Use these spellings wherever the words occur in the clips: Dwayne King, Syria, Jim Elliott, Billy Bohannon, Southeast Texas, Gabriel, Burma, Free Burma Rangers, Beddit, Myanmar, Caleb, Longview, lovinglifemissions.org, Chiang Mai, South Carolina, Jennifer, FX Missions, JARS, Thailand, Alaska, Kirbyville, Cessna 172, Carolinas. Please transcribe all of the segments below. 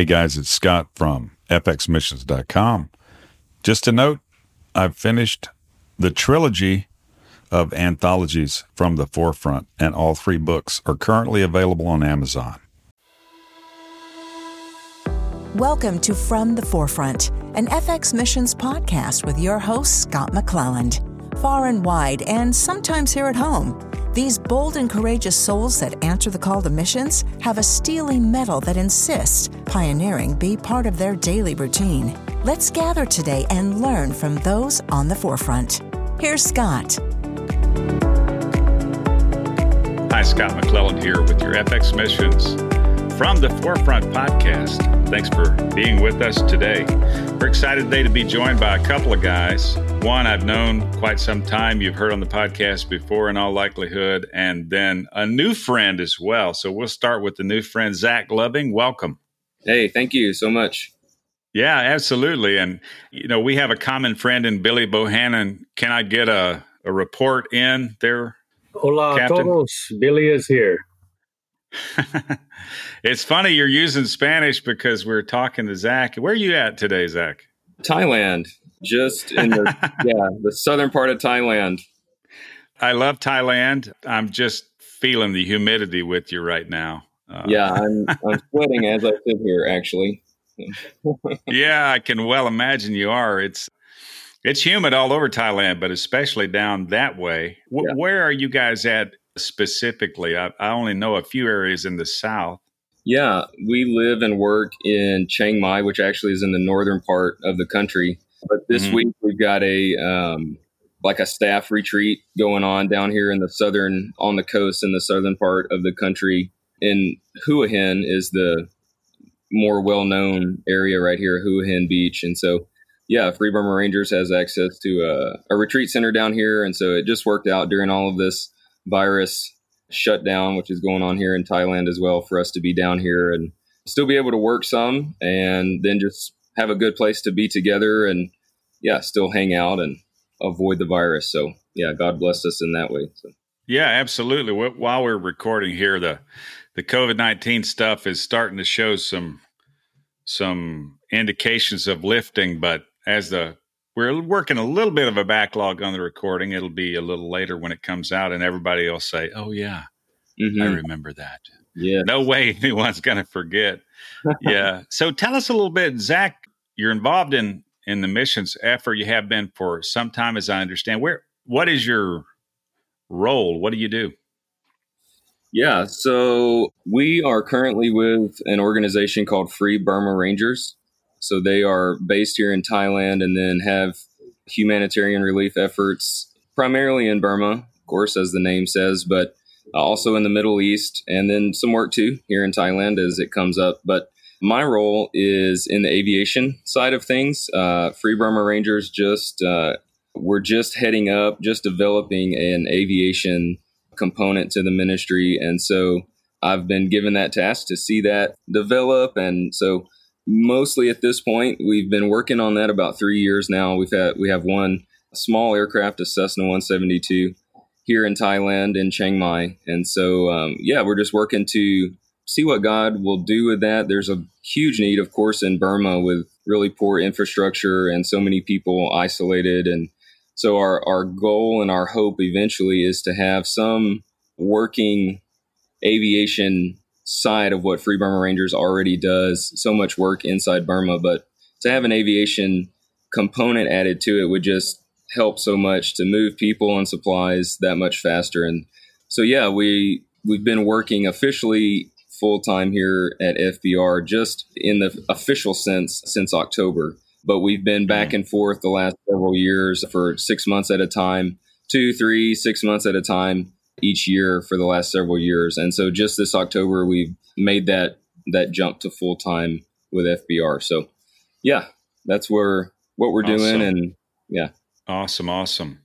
Hey guys, it's Scott from fxmissions.com. Just a note, I've finished the trilogy of anthologies From the Forefront, and all three books are currently available on Amazon. Welcome to From the Forefront, an FX Missions podcast with your host, Scott McClelland. Far and wide, and sometimes here at home, these bold and courageous souls that answer the call to missions have a steely metal that insists pioneering be part of their daily routine. Let's gather today and learn from those on the forefront. Here's Scott. Hi, Scott McClelland here with your FX Missions From the Forefront podcast. Thanks for being with us today. We're excited today to be joined by a couple of guys. One I've known quite some time. You've heard on the podcast before in all likelihood. And then a new friend as well. So we'll start with the new friend, Zach Loving. Welcome. Hey, thank you so much. Yeah, absolutely. And, you know, we have a common friend in Billy Bohannon. Can I get a report in there? Hola, Captain? Todos. Billy is here. It's funny you're using Spanish because we're talking to Zach. Where are you at today, Zach? Thailand, just in the the southern part of Thailand. I love Thailand. I'm just feeling the humidity with you right now. I'm sweating as I sit here, actually. Yeah, I can well imagine you are. It's humid all over Thailand, but especially down that way. Where are you guys at specifically? I only know a few areas in the south. Yeah, we live and work in Chiang Mai, which actually is in the northern part of the country. But this week we've got a staff retreat going on down here on the coast in the southern part of the country. And Hua Hin is the more well-known area right here, Hua Hin Beach. And so, yeah, Free Burma Rangers has access to a retreat center down here. And so it just worked out during all of this virus shutdown, which is going on here in Thailand as well, for us to be down here and still be able to work some and then just have a good place to be together and, yeah, still hang out and avoid the virus. So, yeah, God blessed us in that way. So. Yeah, absolutely. While we're recording here, the COVID-19 stuff is starting to show some indications of lifting, but we're working a little bit of a backlog on the recording. It'll be a little later when it comes out, and everybody will say, oh, yeah, I remember that. Yeah. No way anyone's going to forget. Yeah. So tell us a little bit, Zach, you're involved in the missions effort. You have been for some time, as I understand. What is your role? What do you do? Yeah, so we are currently with an organization called Free Burma Rangers. So they are based here in Thailand and then have humanitarian relief efforts, primarily in Burma, of course, as the name says, but also in the Middle East, and then some work too here in Thailand as it comes up. But my role is in the aviation side of things. Free Burma Rangers, we're just heading up, just developing an aviation component to the ministry. And so I've been given that task to see that develop. And so mostly at this point, we've been working on that about 3 years now. We have one small aircraft, a Cessna 172 here in Thailand in Chiang Mai. And so, we're just working to see what God will do with that. There's a huge need, of course, in Burma with really poor infrastructure and so many people isolated. And so our goal and our hope eventually is to have some working aviation side of what Free Burma Rangers already does, so much work inside Burma, but to have an aviation component added to it would just help so much to move people and supplies that much faster. And so, yeah, we've been working officially full-time here at FBR, just in the official sense, since October. But we've been back and forth the last several years for 6 months at a time, 6 months at a time each year for the last several years. And so just this October, we've made that jump to full time with FBR. So, yeah, that's what we're doing. And yeah. Awesome.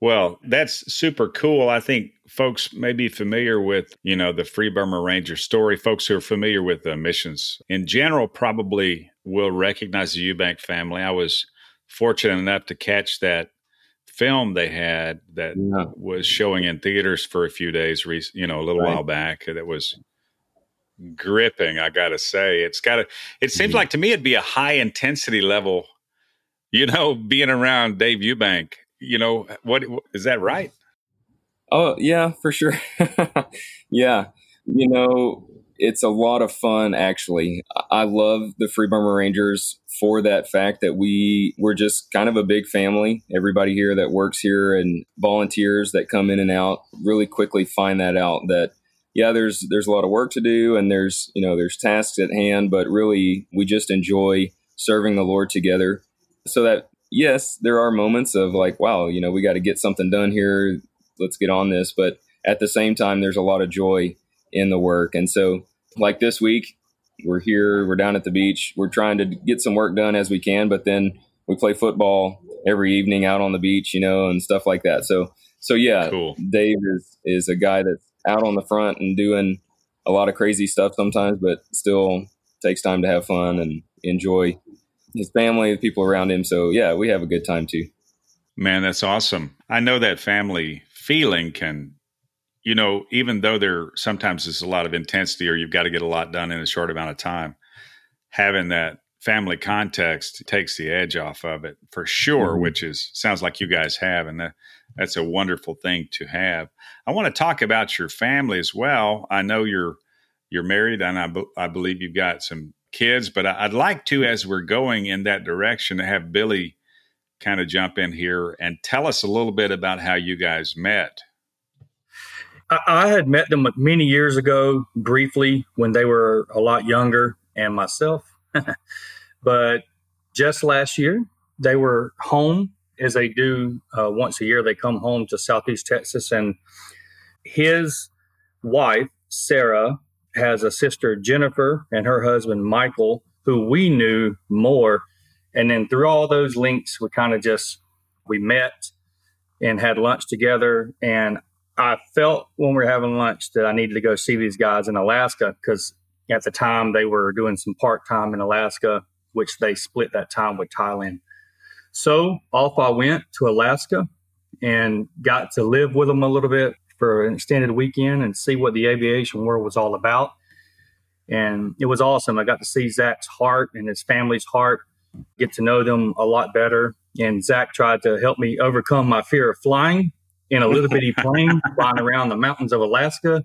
Well, that's super cool. I think folks may be familiar with, the Free Burma Ranger story. Folks who are familiar with the missions in general probably will recognize the Eubank family. I was fortunate enough to catch that film they had that was showing in theaters for a few days, a little while back. That was gripping, I got to say. It seems like to me it'd be a high intensity level, being around Dave Eubank. What is that right? Oh, yeah, for sure. Yeah. It's a lot of fun, actually. I love the Free Burma Rangers for that fact that we're just kind of a big family. Everybody here that works here and volunteers that come in and out really quickly find that out, that, yeah, there's a lot of work to do and there's tasks at hand, but really we just enjoy serving the Lord together. So that, yes, there are moments of like, wow, we got to get something done here. Let's get on this. But at the same time, there's a lot of joy in the work. And so like this week, we're here, we're down at the beach, we're trying to get some work done as we can, but then we play football every evening out on the beach, and stuff like that. So yeah, cool. Dave is a guy that's out on the front and doing a lot of crazy stuff sometimes, but still takes time to have fun and enjoy his family, the people around him. So yeah, we have a good time too. Man, that's awesome. I know that family feeling can, even though there sometimes is a lot of intensity or you've got to get a lot done in a short amount of time, having that family context takes the edge off of it for sure, mm-hmm. which sounds like you guys have. And that's a wonderful thing to have. I want to talk about your family as well. I know you're married and I believe you've got some kids, but I'd like to, as we're going in that direction, to have Billy kind of jump in here and tell us a little bit about how you guys met. I had met them many years ago, briefly, when they were a lot younger and myself. But just last year, they were home, as they do once a year. They come home to Southeast Texas, and his wife, Sarah, has a sister, Jennifer, and her husband, Michael, who we knew more. And then through all those links, we met and had lunch together, and I felt when we were having lunch that I needed to go see these guys in Alaska, because at the time they were doing some part-time in Alaska, which they split that time with Thailand. So off I went to Alaska and got to live with them a little bit for an extended weekend and see what the aviation world was all about. And it was awesome. I got to see Zach's heart and his family's heart, get to know them a lot better. And Zach tried to help me overcome my fear of flying in a little bitty plane flying around the mountains of Alaska.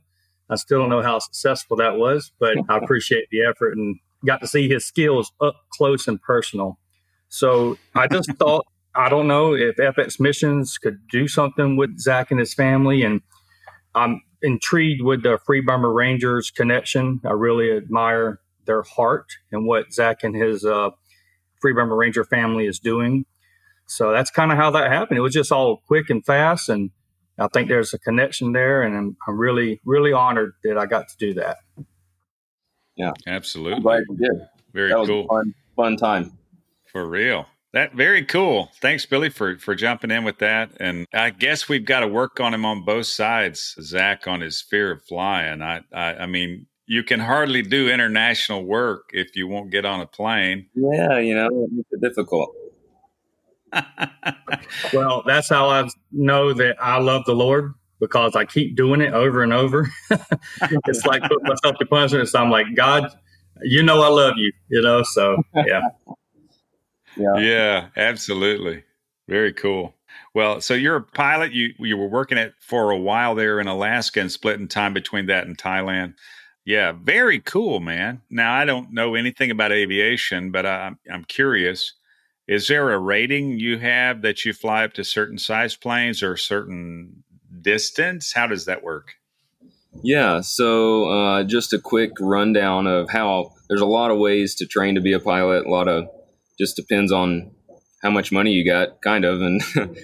I still don't know how successful that was, but I appreciate the effort and got to see his skills up close and personal. So I just thought, I don't know if FX Missions could do something with Zach and his family. And I'm intrigued with the Free Burma Rangers connection. I really admire their heart and what Zach and his Free Burma Ranger family is doing. So that's kind of how that happened. It was just all quick and fast, and I think there's a connection there, and I'm really, really honored that I got to do that. Yeah, absolutely. I'm glad you did. Very cool. That was a fun time. For real. That very cool. Thanks, Billy, for jumping in with that. And I guess we've got to work on him on both sides, Zach, on his fear of flying. I mean, you can hardly do international work if you won't get on a plane. Yeah, it makes it difficult. Well, that's how I know that I love the Lord, because I keep doing it over and over. It's like putting myself to punishment. So I'm like, God, I love you, so yeah. Yeah, absolutely. Very cool. Well, so you're a pilot. You were working at for a while there in Alaska and splitting time between that and Thailand. Yeah, very cool, man. Now, I don't know anything about aviation, but I'm curious. Is there a rating you have that you fly up to certain size planes or certain distance? How does that work? Yeah, so just a quick rundown of how there's a lot of ways to train to be a pilot. Just depends on how much money you got, kind of, and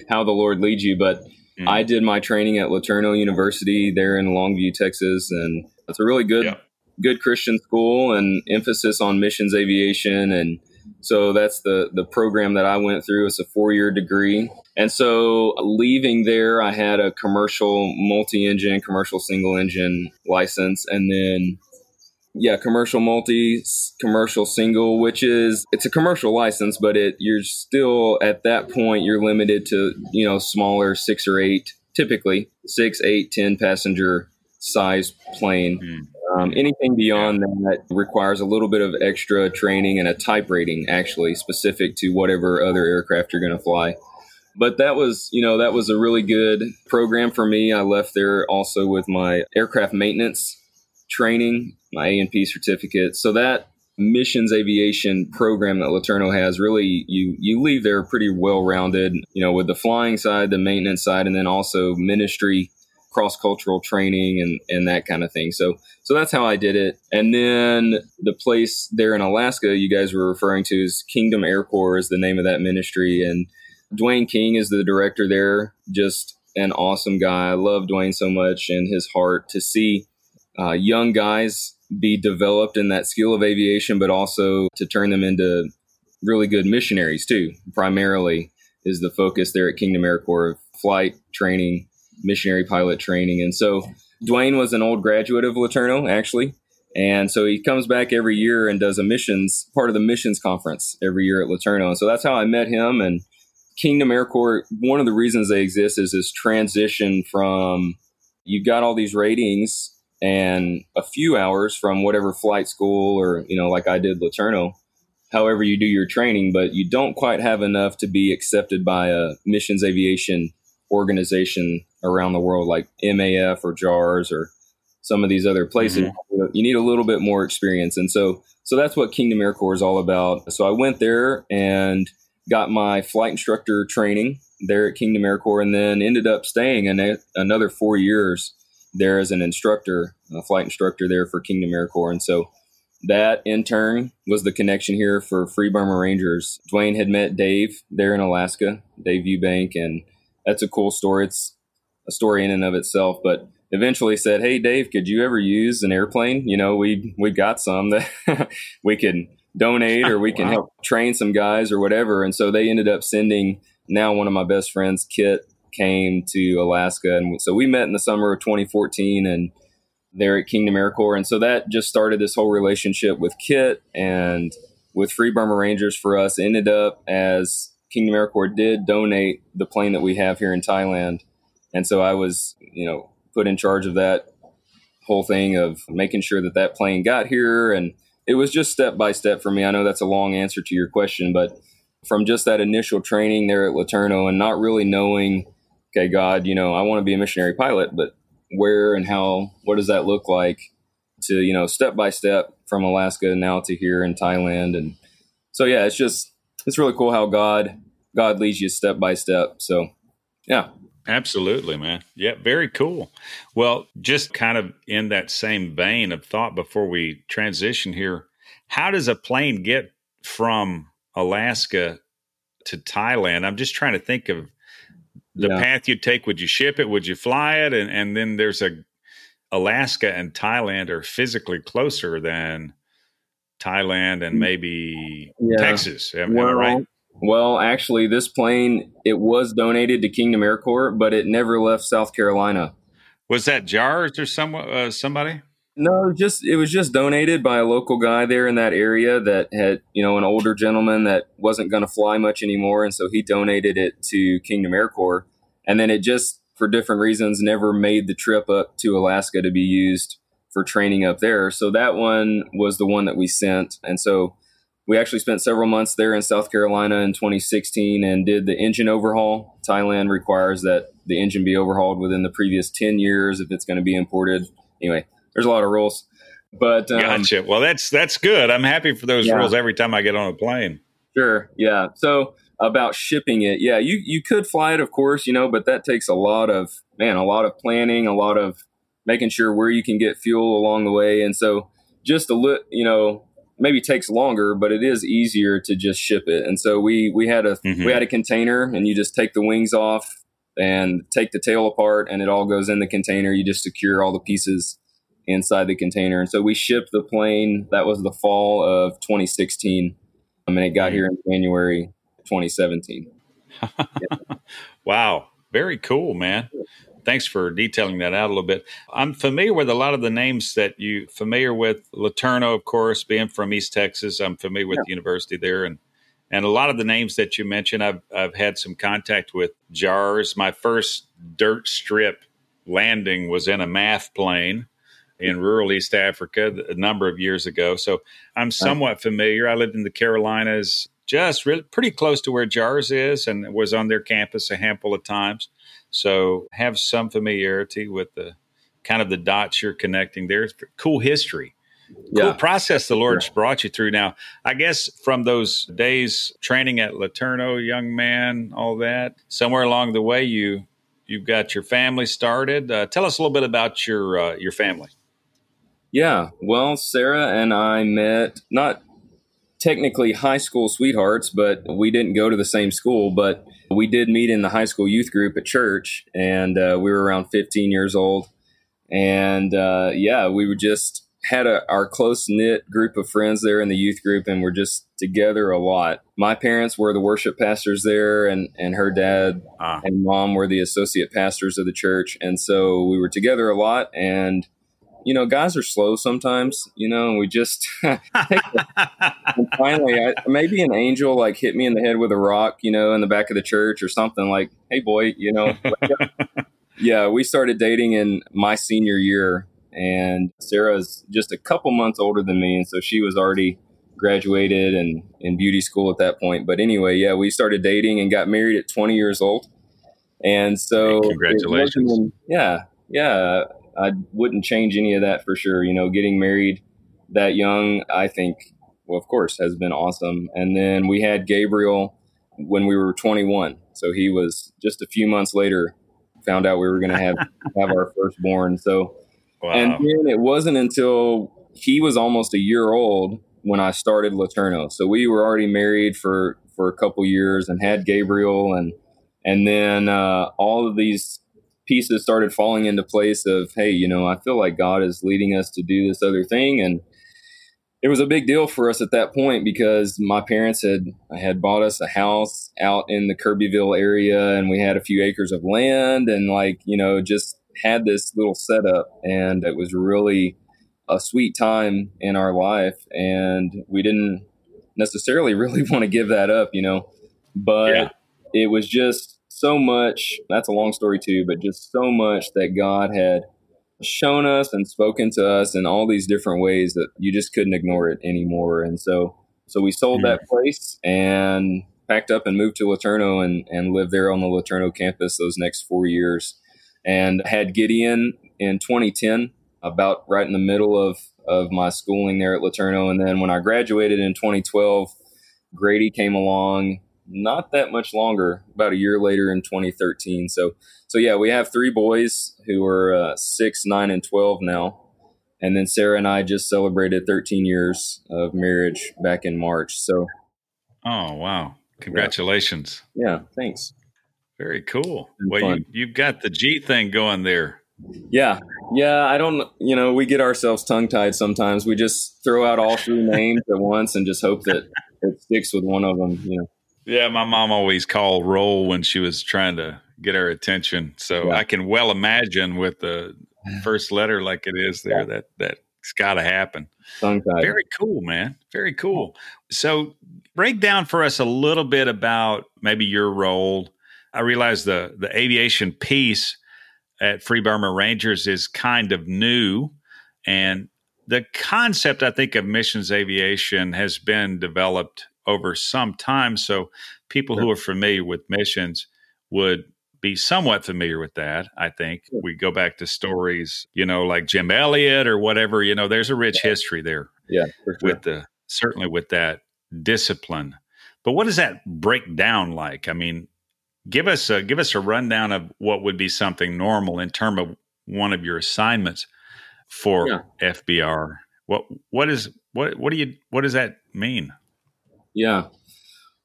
how the Lord leads you. But I did my training at Letourneau University there in Longview, Texas, and it's a really good Christian school and emphasis on missions aviation. And so that's the program that I went through. It's a 4-year degree. And so leaving there, I had a commercial multi-engine, commercial single-engine license, and then, commercial multi, commercial single, which is, it's a commercial license, but you're still, at that point, you're limited to, smaller 6 or 8, typically 6, 8, 10 passenger size plane. Anything beyond that requires a little bit of extra training and a type rating, actually, specific to whatever other aircraft you're going to fly. But that was, you know, that was a really good program for me. I left there also with my aircraft maintenance training, my A&P certificate. So that missions aviation program that Letourneau has, really, you leave there pretty well-rounded, you know, with the flying side, the maintenance side, and then also ministry, cross-cultural training and that kind of thing. So that's how I did it. And then the place there in Alaska you guys were referring to is Kingdom Air Corps is the name of that ministry. And Dwayne King is the director there, just an awesome guy. I love Dwayne so much and his heart to see young guys be developed in that skill of aviation, but also to turn them into really good missionaries too, primarily is the focus there at Kingdom Air Corps of flight training, missionary pilot training. And so Dwayne was an old graduate of Letourneau, actually. And so he comes back every year and does a missions, part of the missions conference every year at Letourneau. And so that's how I met him. And Kingdom Air Corps, one of the reasons they exist is this transition from, you've got all these ratings and a few hours from whatever flight school or, you know, like I did Letourneau, however you do your training, but you don't quite have enough to be accepted by a missions aviation organization around the world like MAF or JARS or some of these other places. Mm-hmm. You need a little bit more experience. And so that's what Kingdom Air Corps is all about. So I went there and got my flight instructor training there at Kingdom Air Corps and then ended up staying another 4 years there as an instructor, a flight instructor there for Kingdom Air Corps. And so that in turn was the connection here for Free Burma Rangers. Dwayne had met Dave there in Alaska, Dave Eubank, and that's a cool story. It's a story in and of itself, but eventually said, "Hey, Dave, could you ever use an airplane? You know, we've got some that we can donate or we can help train some guys or whatever." And so they ended up sending, now one of my best friends, Kit, came to Alaska. And so we met in the summer of 2014 and there at Kingdom Air Corps. And so that just started this whole relationship with Kit and with Free Burma Rangers for us. It ended up as Kingdom Air Corps did donate the plane that we have here in Thailand. And so I was, you know, put in charge of that whole thing of making sure that that plane got here. And it was just step by step for me. I know that's a long answer to your question, but from just that initial training there at Letourneau and not really knowing, okay, God, you know, I want to be a missionary pilot, but where and how, what does that look like to, you know, step by step from Alaska now to here in Thailand. And so, yeah, it's just, it's really cool how God leads you step by step. So, yeah. Absolutely, man. Yeah, very cool. Well, just kind of in that same vein of thought before we transition here, how does a plane get from Alaska to Thailand? I'm just trying to think of the path you'd take. Would you ship it? Would you fly it? And then there's Alaska and Thailand are physically closer than Thailand and maybe Texas. Am I right? Well, actually, this plane, it was donated to Kingdom Air Corps, but it never left South Carolina. Was that JARS or somebody? No, it was just donated by a local guy there in that area that had, you know, an older gentleman that wasn't going to fly much anymore. And so he donated it to Kingdom Air Corps. And then it just, for different reasons, never made the trip up to Alaska to be used for training up there. So that one was the one that we sent. And so we actually spent several months there in South Carolina in 2016 and did the engine overhaul. Thailand requires that the engine be overhauled within the previous 10 years if it's going to be imported. Anyway, there's a lot of rules. But gotcha. Well, that's good. I'm happy for those rules every time I get on a plane. Sure. Yeah. So about shipping it. Yeah, you could fly it, of course, you know, but that takes a lot of planning, a lot of making sure where you can get fuel along the way. And so just maybe takes longer, but it is easier to just ship it. And so we had a container and you just take the wings off and take the tail apart and it all goes in the container. You just secure all the pieces inside the container. And so we shipped the plane. That was the fall of 2016. I mean, it got here in January 2017. Yeah. Wow. Very cool, man. Thanks for detailing that out a little bit. I'm familiar with a lot of the names that you familiar with. Letourneau, of course, being from East Texas, I'm familiar with the university there. And a lot of the names that you mentioned, I've had some contact with JARS. My first dirt strip landing was in a MAF plane in rural East Africa a number of years ago. So I'm somewhat familiar. I lived in the Carolinas, just really pretty close to where JARS is, and was on their campus a handful of times. So have some familiarity with the kind of the dots you're connecting there. It's cool history. Yeah. Cool process the Lord's brought you through. Now, I guess from those days training at Letourneau, young man, all that, somewhere along the way, you've got your family started. Tell us a little bit about your family. Yeah, well, Sarah and I met, not technically high school sweethearts, but we didn't go to the same school, but we did meet in the high school youth group at church, and we were around 15 years old. And we were just had our close-knit group of friends there in the youth group, and we're just together a lot. My parents were the worship pastors there, and her dad and mom were the associate pastors of the church. And so we were together a lot, and, you know, guys are slow sometimes, you know, and we just, and finally, maybe an angel like hit me in the head with a rock, you know, in the back of the church or something, like, hey, boy, you know. Yeah, we started dating in my senior year. And Sarah's just a couple months older than me. And so she was already graduated and in beauty school at that point. But anyway, yeah, we started dating and got married at 20 years old. And so congratulations. I wouldn't change any of that for sure. You know, getting married that young, I think, well, of course, has been awesome. And then we had Gabriel when we were 21. So he was just a few months later, found out we were going to have our firstborn. So. Wow. And then it wasn't until he was almost a year old when I started Letourneau. So we were already married for a couple years and had Gabriel. And then all of these pieces started falling into place of, hey, you know, I feel like God is leading us to do this other thing. And it was a big deal for us at that point because my parents had bought us a house out in the Kirbyville area, and we had a few acres of land, and like, you know, just had this little setup, and it was really a sweet time in our life, and we didn't necessarily really want to give that up, you know, but it was just so much. That's a long story too, but just so much that God had shown us and spoken to us in all these different ways that you just couldn't ignore it anymore. And so we sold that place and packed up and moved to Letourneau and lived there on the Letourneau campus those next 4 years. And had Gideon in 2010, about right in the middle of my schooling there at Letourneau. And then when I graduated in 2012, Grady came along not that much longer, about a year later in 2013. So yeah, we have three boys who are 6, 9, and 12 now. And then Sarah and I just celebrated 13 years of marriage back in March. So, oh, wow. Congratulations. Yeah thanks. Very cool. Well, you've got the G thing going there. Yeah. Yeah. I don't, you know, we get ourselves tongue tied sometimes. We just throw out all three names at once and just hope that it sticks with one of them, you know? Yeah. My mom always called Roll when she was trying to get our attention. So I can well imagine with the first letter like it is there, that's got to happen. Tongue-tied. Very cool, man. Very cool. So break down for us a little bit about maybe your role. I realize the aviation piece at Free Burma Rangers is kind of new, and the concept, I think, of missions aviation has been developed over some time, so people who are familiar with missions would be somewhat familiar with that, I think. We go back to stories, you know, like Jim Elliott or whatever, you know, there's a rich history there with certainly with that discipline. But what does that break down like? I mean, Give us a rundown of what would be something normal in terms of one of your assignments for FBR. What does that mean? Yeah.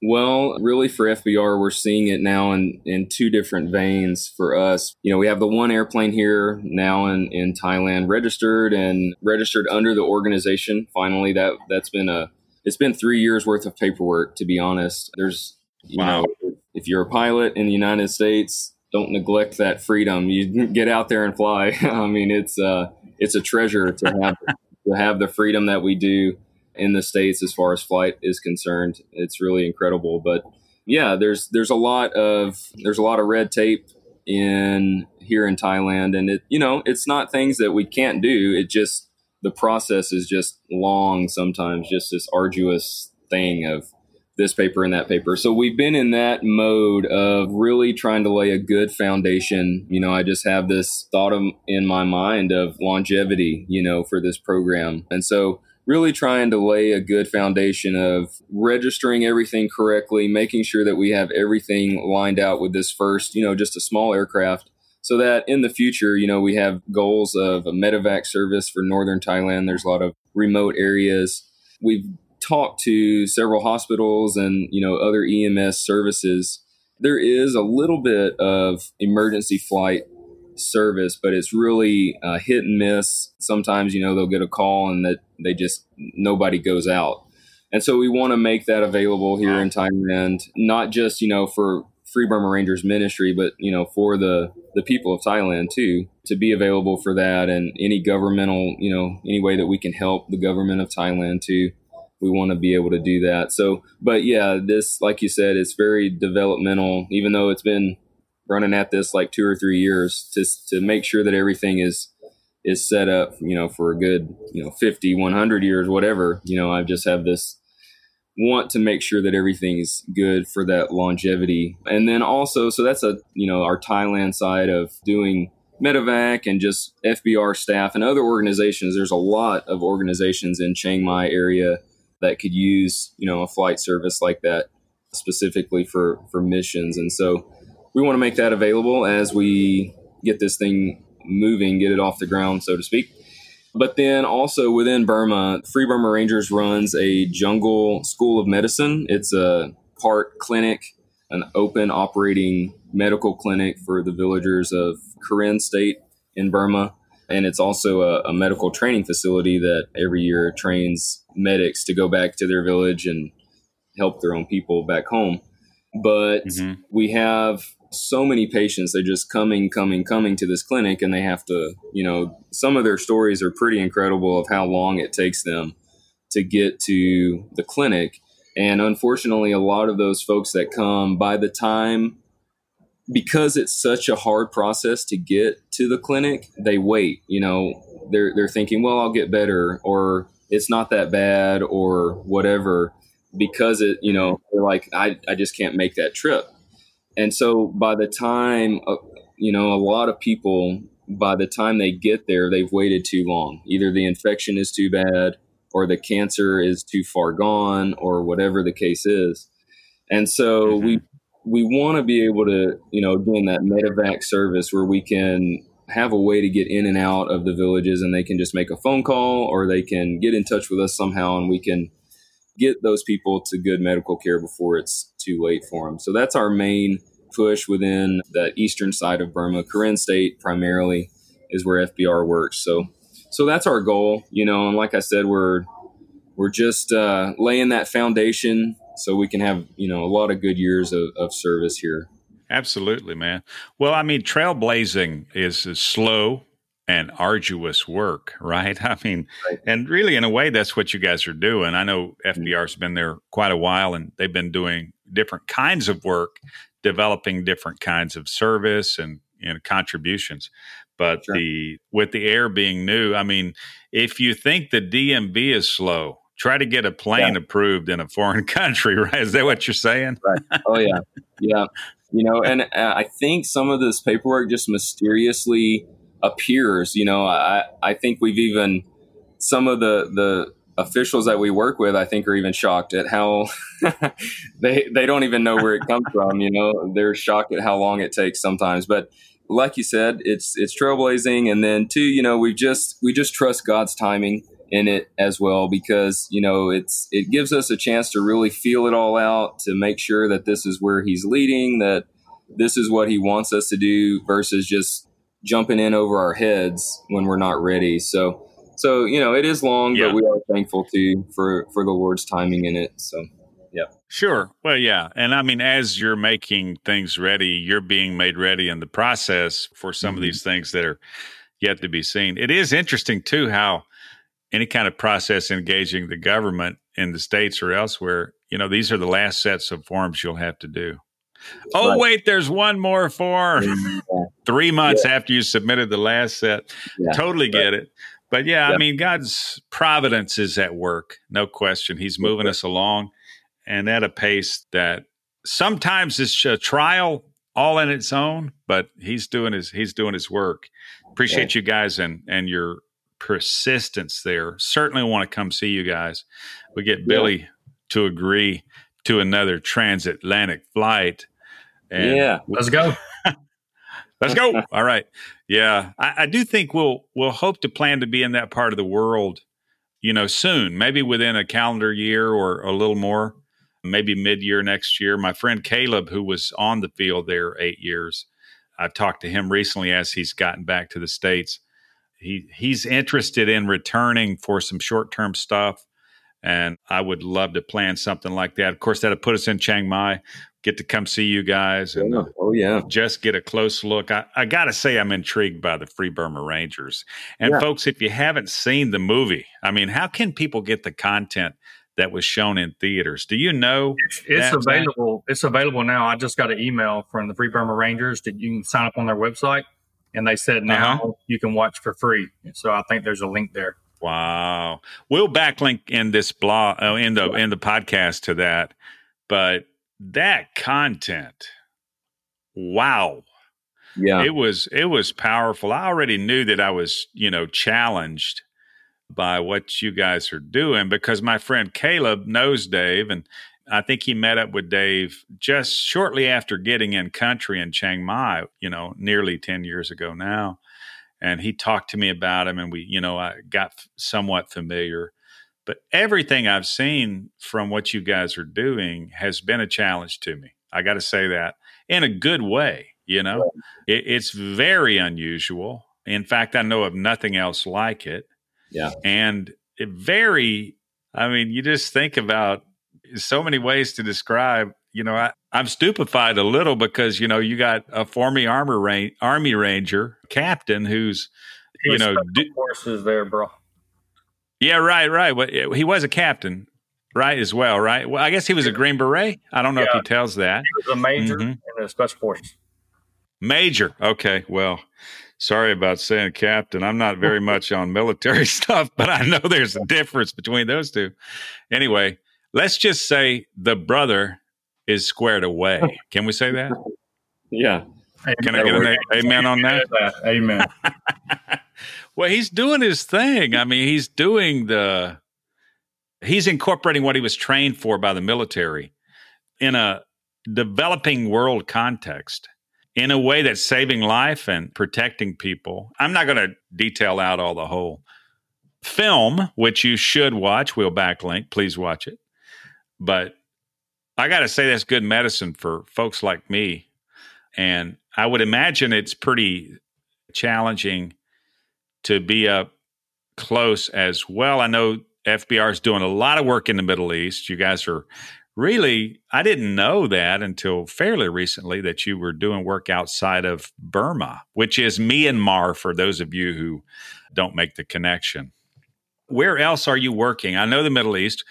Well, really for FBR, we're seeing it now in two different veins for us. You know, we have the one airplane here now in Thailand registered under the organization. Finally, that's been it's been 3 years worth of paperwork, to be honest. There's you know, if you're a pilot in the United States, don't neglect that freedom. You get out there and fly. I mean, it's a treasure to have the freedom that we do in the States as far as flight is concerned. It's really incredible. But yeah, there's a lot of red tape here in Thailand. And it, you know, it's not things that we can't do. It just, the process is just long sometimes, just this arduous thing of this paper and that paper. So we've been in that mode of really trying to lay a good foundation. You know, I just have this thought in my mind of longevity, you know, for this program. And so really trying to lay a good foundation of registering everything correctly, making sure that we have everything lined out with this first, you know, just a small aircraft, so that in the future, you know, we have goals of a medevac service for northern Thailand. There's a lot of remote areas. We've talked to several hospitals and, you know, other EMS services. There is a little bit of emergency flight service, but it's really hit and miss. Sometimes, you know, they'll get a call and that they just, nobody goes out. And so we want to make that available here in Thailand, not just, you know, for Free Burma Rangers ministry, but, you know, for the people of Thailand too, to be available for that, and any governmental, you know, any way that we can help the government of Thailand too. We want to be able to do that. So, but yeah, this, like you said, it's very developmental, even though it's been running at this like 2 or 3 years to make sure that everything is set up, you know, for a good, you know, 50, 100 years, whatever. You know, I just have this want to make sure that everything's good for that longevity. And then also, so that's a, you know, our Thailand side of doing medevac and just FBR staff and other organizations. There's a lot of organizations in Chiang Mai area that could use, you know, a flight service like that specifically for missions. And so we want to make that available as we get this thing moving, get it off the ground, so to speak. But then also within Burma, Free Burma Rangers runs a jungle school of medicine. It's a part clinic, an open operating medical clinic for the villagers of Karen State in Burma. And it's also a medical training facility that every year trains medics to go back to their village and help their own people back home. But we have so many patients, they're just coming to this clinic, and they have to, you know, some of their stories are pretty incredible of how long it takes them to get to the clinic. And unfortunately, a lot of those folks that come, by the time, because it's such a hard process to get to the clinic, they wait, you know, they're thinking, well, I'll get better, or it's not that bad, or whatever, because it, you know, they're like, I just can't make that trip. And so by the time, you know, a lot of people, by the time they get there, they've waited too long. Either the infection is too bad, or the cancer is too far gone, or whatever the case is. And so we want to be able to, you know, again, that medevac service where we can have a way to get in and out of the villages, and they can just make a phone call, or they can get in touch with us somehow, and we can get those people to good medical care before it's too late for them. So that's our main push within the eastern side of Burma. Karen State primarily is where FBR works. So that's our goal, you know, and like I said, we're just laying that foundation so we can have, you know, a lot of good years of service here. Absolutely, man. Well, I mean, trailblazing is slow and arduous work, right? I mean, right. And really, in a way, that's what you guys are doing. I know FBR's been there quite a while, and they've been doing different kinds of work, developing different kinds of service and contributions. But with the air being new, I mean, if you think the DMV is slow, try to get a plane approved in a foreign country, right? Is that what you're saying? Right. Oh, yeah. Yeah. You know, and I think some of this paperwork just mysteriously appears, you know, I think we've even, some of the officials that we work with, I think are even shocked at how they don't even know where it comes from. You know, they're shocked at how long it takes sometimes. But like you said, it's trailblazing. And then too, you know, we just trust God's timing in it as well, because, you know, it gives us a chance to really feel it all out, to make sure that this is where he's leading, that this is what he wants us to do, versus just jumping in over our heads when we're not ready. So, you know, it is long, but we are thankful too for the Lord's timing in it. So, yeah. Sure. Well, yeah. And I mean, as you're making things ready, you're being made ready in the process for some of these things that are yet to be seen. It is interesting too, how any kind of process engaging the government in the States or elsewhere, you know, these are the last sets of forms you'll have to do. Oh, right. Wait, there's one more for 3 months after you submitted the last set. Totally get it. But I mean, God's providence is at work. No question. He's moving us along and at a pace that sometimes it's a trial all in its own, but he's doing his work. Appreciate you guys and your persistence there. Certainly want to come see you guys. We get Billy to agree to another transatlantic flight. And let's go. Let's go. All right. Yeah. I do think we'll hope to plan to be in that part of the world, soon, maybe within a calendar year or a little more, maybe mid-year next year. My friend Caleb, who was on the field there 8 years, I talked to him recently as he's gotten back to the States. He's interested in returning for some short-term stuff, and I would love to plan something like that. Of course, that'll put us in Chiang Mai. Get to come see you guys and just get a close look. I got to say, I'm intrigued by the Free Burma Rangers. And folks, if you haven't seen the movie, I mean, how can people get the content that was shown in theaters? Do you know? It's available. It's available now. I just got an email from the Free Burma Rangers that you can sign up on their website. And they said now you can watch for free. So I think there's a link there. Wow. We'll backlink in this blog, in the podcast to that. But that content, wow. Yeah. It was powerful. I already knew that I was, challenged by what you guys are doing because my friend Caleb knows Dave, and I think he met up with Dave just shortly after getting in country in Chiang Mai, nearly 10 years ago now. And he talked to me about him, and we, I got somewhat familiar. But everything I've seen from what you guys are doing has been a challenge to me. I got to say that in a good way. It's very unusual. In fact, I know of nothing else like it. Yeah. And you just think about so many ways to describe, I'm stupefied a little because, you got a former Army Ranger captain who's, forces there, bro. Yeah, right. Well, he was a captain, right, as well, right? Well, I guess he was a Green Beret. I don't know if he tells that. He was a major in a special forces. Major. Okay, well, sorry about saying captain. I'm not very much on military stuff, but I know there's a difference between those two. Anyway, let's just say the brother is squared away. Can we say that? Yeah. Can I get an amen on that? Amen. Well, he's doing his thing. I mean, he's incorporating what he was trained for by the military in a developing world context in a way that's saving life and protecting people. I'm not going to detail out all the whole film, which you should watch. We'll backlink. Please watch it. But I got to say that's good medicine for folks like me. And I would imagine it's pretty challenging to be up close as well. I know FBR is doing a lot of work in the Middle East. You guys are really, I didn't know that until fairly recently that you were doing work outside of Burma, which is Myanmar for those of you who don't make the connection. Where else are you working? I know the Middle East,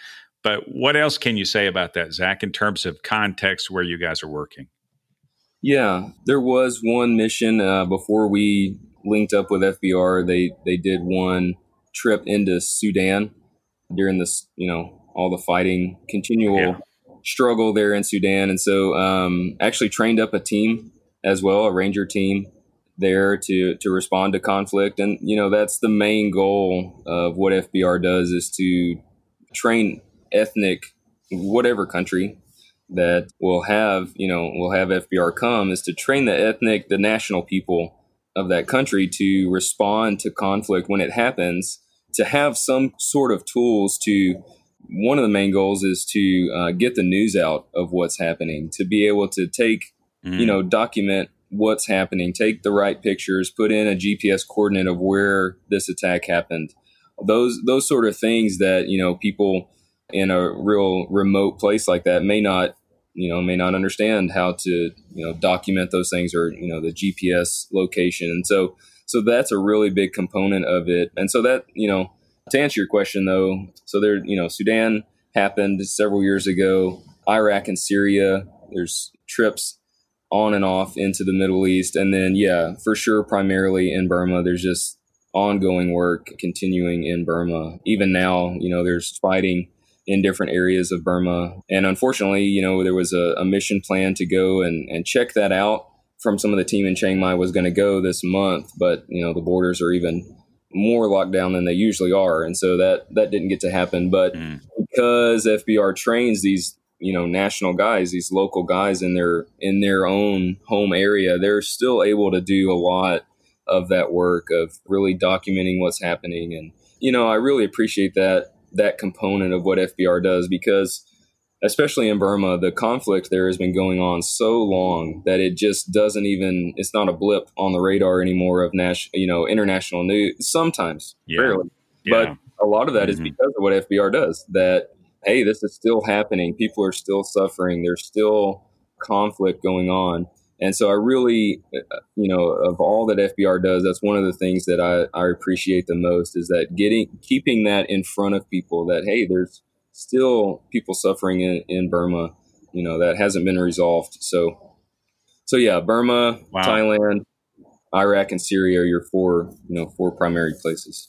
but what else can you say about that, Zach, in terms of context where you guys are working? Yeah, there was one mission before we linked up with FBR. They did one trip into Sudan during this, all the fighting, continual struggle there in Sudan. And so actually trained up a team as well, a ranger team there to respond to conflict. And, that's the main goal of what FBR does is to train ethnic, whatever country that will have FBR come is to train the national people of that country to respond to conflict when it happens, to have some sort of tools to, one of the main goals is to get the news out of what's happening, to be able to take, document what's happening, take the right pictures, put in a GPS coordinate of where this attack happened. Those sort of things that, people in a real remote place like that may not understand how to, document those things or, the GPS location. And so that's a really big component of it. And so that, to answer your question though, so there, Sudan happened several years ago, Iraq and Syria, there's trips on and off into the Middle East. And then, yeah, for sure, primarily in Burma, there's just ongoing work continuing in Burma. Even now, you know, there's fighting in different areas of Burma. And unfortunately, you know, there was a mission plan to go and check that out from some of the team in Chiang Mai was going to go this month. But, you know, the borders are even more locked down than they usually are. And so that didn't get to happen. But because FBR trains these, you know, national guys, these local guys in their own home area, they're still able to do a lot of that work of really documenting what's happening. And, you know, I really appreciate that component of what FBR does, because especially in Burma, the conflict there has been going on so long that it just doesn't even, it's not a blip on the radar anymore of international news sometimes, rarely. Yeah. But a lot of that is because of what FBR does, that, hey, this is still happening. People are still suffering. There's still conflict going on. And so I really, you know, of all that FBR does, that's one of the things that I appreciate the most, is that keeping that in front of people, that, hey, there's still people suffering in Burma, you know, that hasn't been resolved. So yeah, Burma, wow, Thailand, Iraq, and Syria are your four primary places.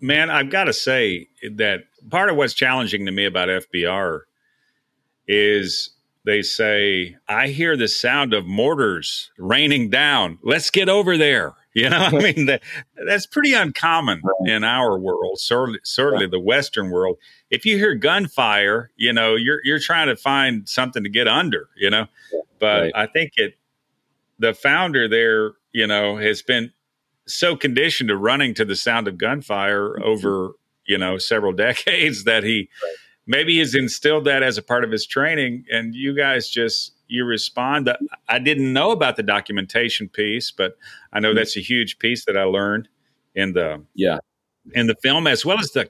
Man, I've got to say that part of what's challenging to me about FBR is they say, I hear the sound of mortars raining down. Let's get over there. You know, I mean, that's pretty uncommon in our world, certainly the Western world. If you hear gunfire, you know, you're trying to find something to get under, you know. But I think the founder there, you know, has been so conditioned to running to the sound of gunfire over, you know, several decades that he maybe has instilled that as a part of his training. And you guys you respond. I didn't know about the documentation piece, but I know that's a huge piece that I learned in the in the film, as well as the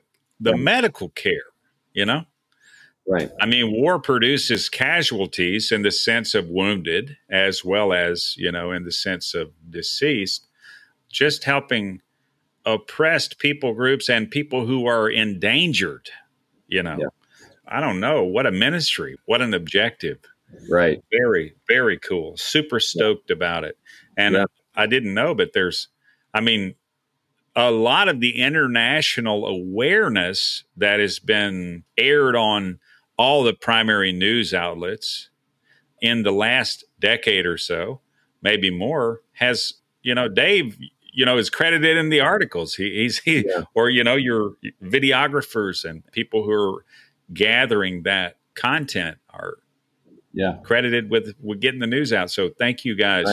medical care, you know? Right. I mean, war produces casualties in the sense of wounded, as well as, you know, in the sense of deceased. Just helping oppressed people groups and people who are endangered, you know? Yeah. I don't know. What a ministry. What an objective. Right. Very, very cool. Super stoked about it. And I didn't know, but a lot of the international awareness that has been aired on all the primary news outlets in the last decade or so, maybe more, has, you know, Dave, you know, is credited in the articles. Or, you know, your videographers and people who are gathering that content are credited with getting the news out. So thank you guys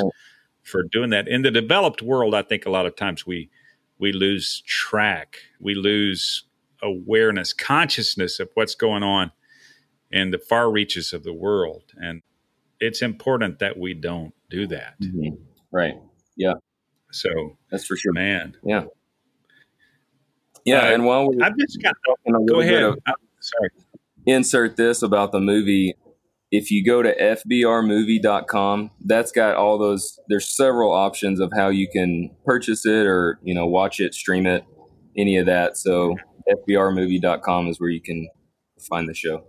for doing that. In the developed world, I think a lot of times we lose track. We lose awareness, consciousness of what's going on in the far reaches of the world. And it's important that we don't do that. Mm-hmm. Right. Yeah. So that's for sure, man. Yeah. Yeah. And while we I've just got go ahead. Sorry. Insert this about the movie. If you go to fbrmovie.com, that's got all those. There's several options of how you can purchase it or, you know, watch it, stream it, any of that. So fbrmovie.com is where you can find the show.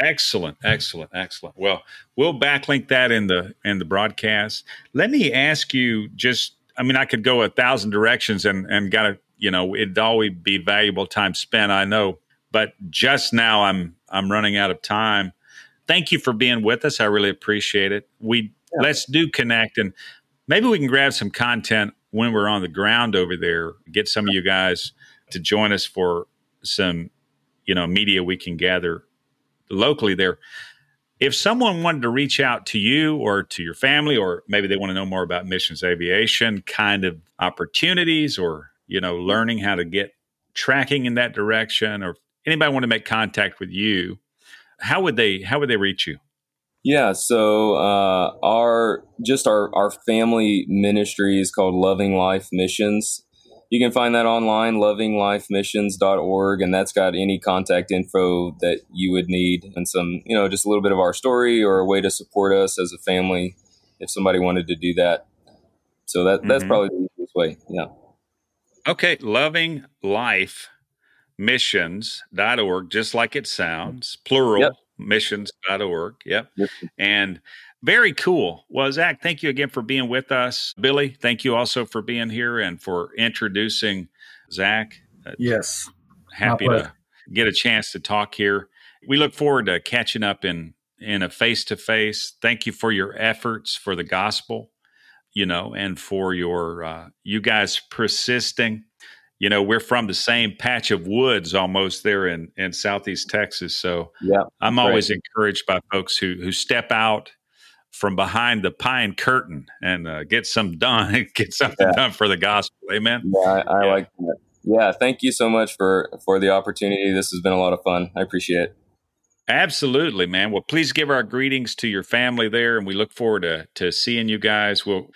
Excellent. Well, we'll backlink that in the broadcast. Let me ask you just, I mean, I could go 1,000 directions and gotta, you know, it'd always be valuable time spent, I know, but just now I'm running out of time. Thank you for being with us. I really appreciate it. Let's do connect, and maybe we can grab some content when we're on the ground over there, get some of you guys to join us for some, you know, media we can gather locally there. If someone wanted to reach out to you or to your family, or maybe they want to know more about missions aviation kind of opportunities, or, you know, learning how to get tracking in that direction, or anybody want to make contact with you, how would they reach you? Yeah. So, our family ministry is called Loving Life Missions. You can find that online, lovinglifemissions.org, and that's got any contact info that you would need and some, you know, just a little bit of our story or a way to support us as a family if somebody wanted to do that. So that's probably the easiest way. Yeah. Okay. Lovinglifemissions.org, just like it sounds, plural, missions.org. Yep. And Very cool. Well, Zach, thank you again for being with us. Billy, thank you also for being here and for introducing Zach. Yes. Happy to get a chance to talk here. We look forward to catching up in a face-to-face. Thank you for your efforts for the gospel, you know, and for your, you guys persisting. You know, we're from the same patch of woods almost there in Southeast Texas. So yeah, I'm always encouraged by folks who step out from behind the pine curtain and get something done for the gospel. Amen. Yeah, I like that. Yeah. Thank you so much for the opportunity. This has been a lot of fun. I appreciate it. Absolutely, man. Well, please give our greetings to your family there. And we look forward to seeing you guys. We'll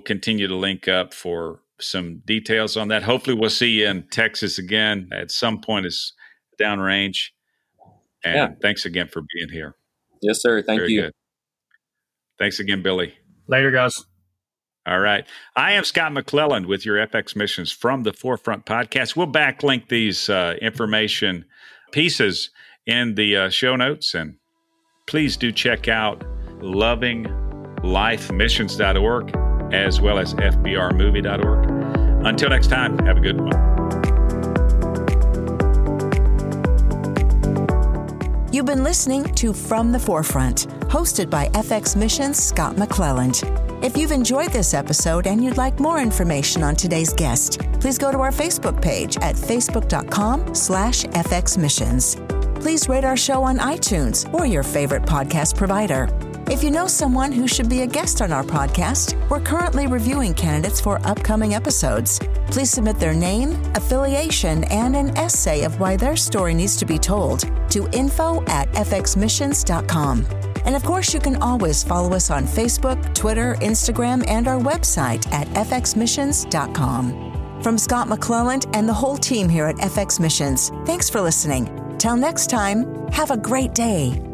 continue to link up for some details on that. Hopefully we'll see you in Texas again at some point is downrange. And thanks again for being here. Yes, sir. Thank you. Good. Thanks again, Billy. Later, guys. All right. I am Scott McClelland with your FX Missions from the Forefront podcast. We'll backlink these information pieces in the show notes. And please do check out lovinglifemissions.org as well as fbrmovie.org. Until next time, have a good one. You've been listening to From the Forefront, hosted by FX Missions' Scott McClelland. If you've enjoyed this episode and you'd like more information on today's guest, please go to our Facebook page at facebook.com/FX Missions. Please rate our show on iTunes or your favorite podcast provider. If you know someone who should be a guest on our podcast, we're currently reviewing candidates for upcoming episodes. Please submit their name, affiliation, and an essay of why their story needs to be told to info@fxmissions.com. And of course, you can always follow us on Facebook, Twitter, Instagram, and our website at fxmissions.com. From Scott McClelland and the whole team here at FX Missions, thanks for listening. Till next time, have a great day.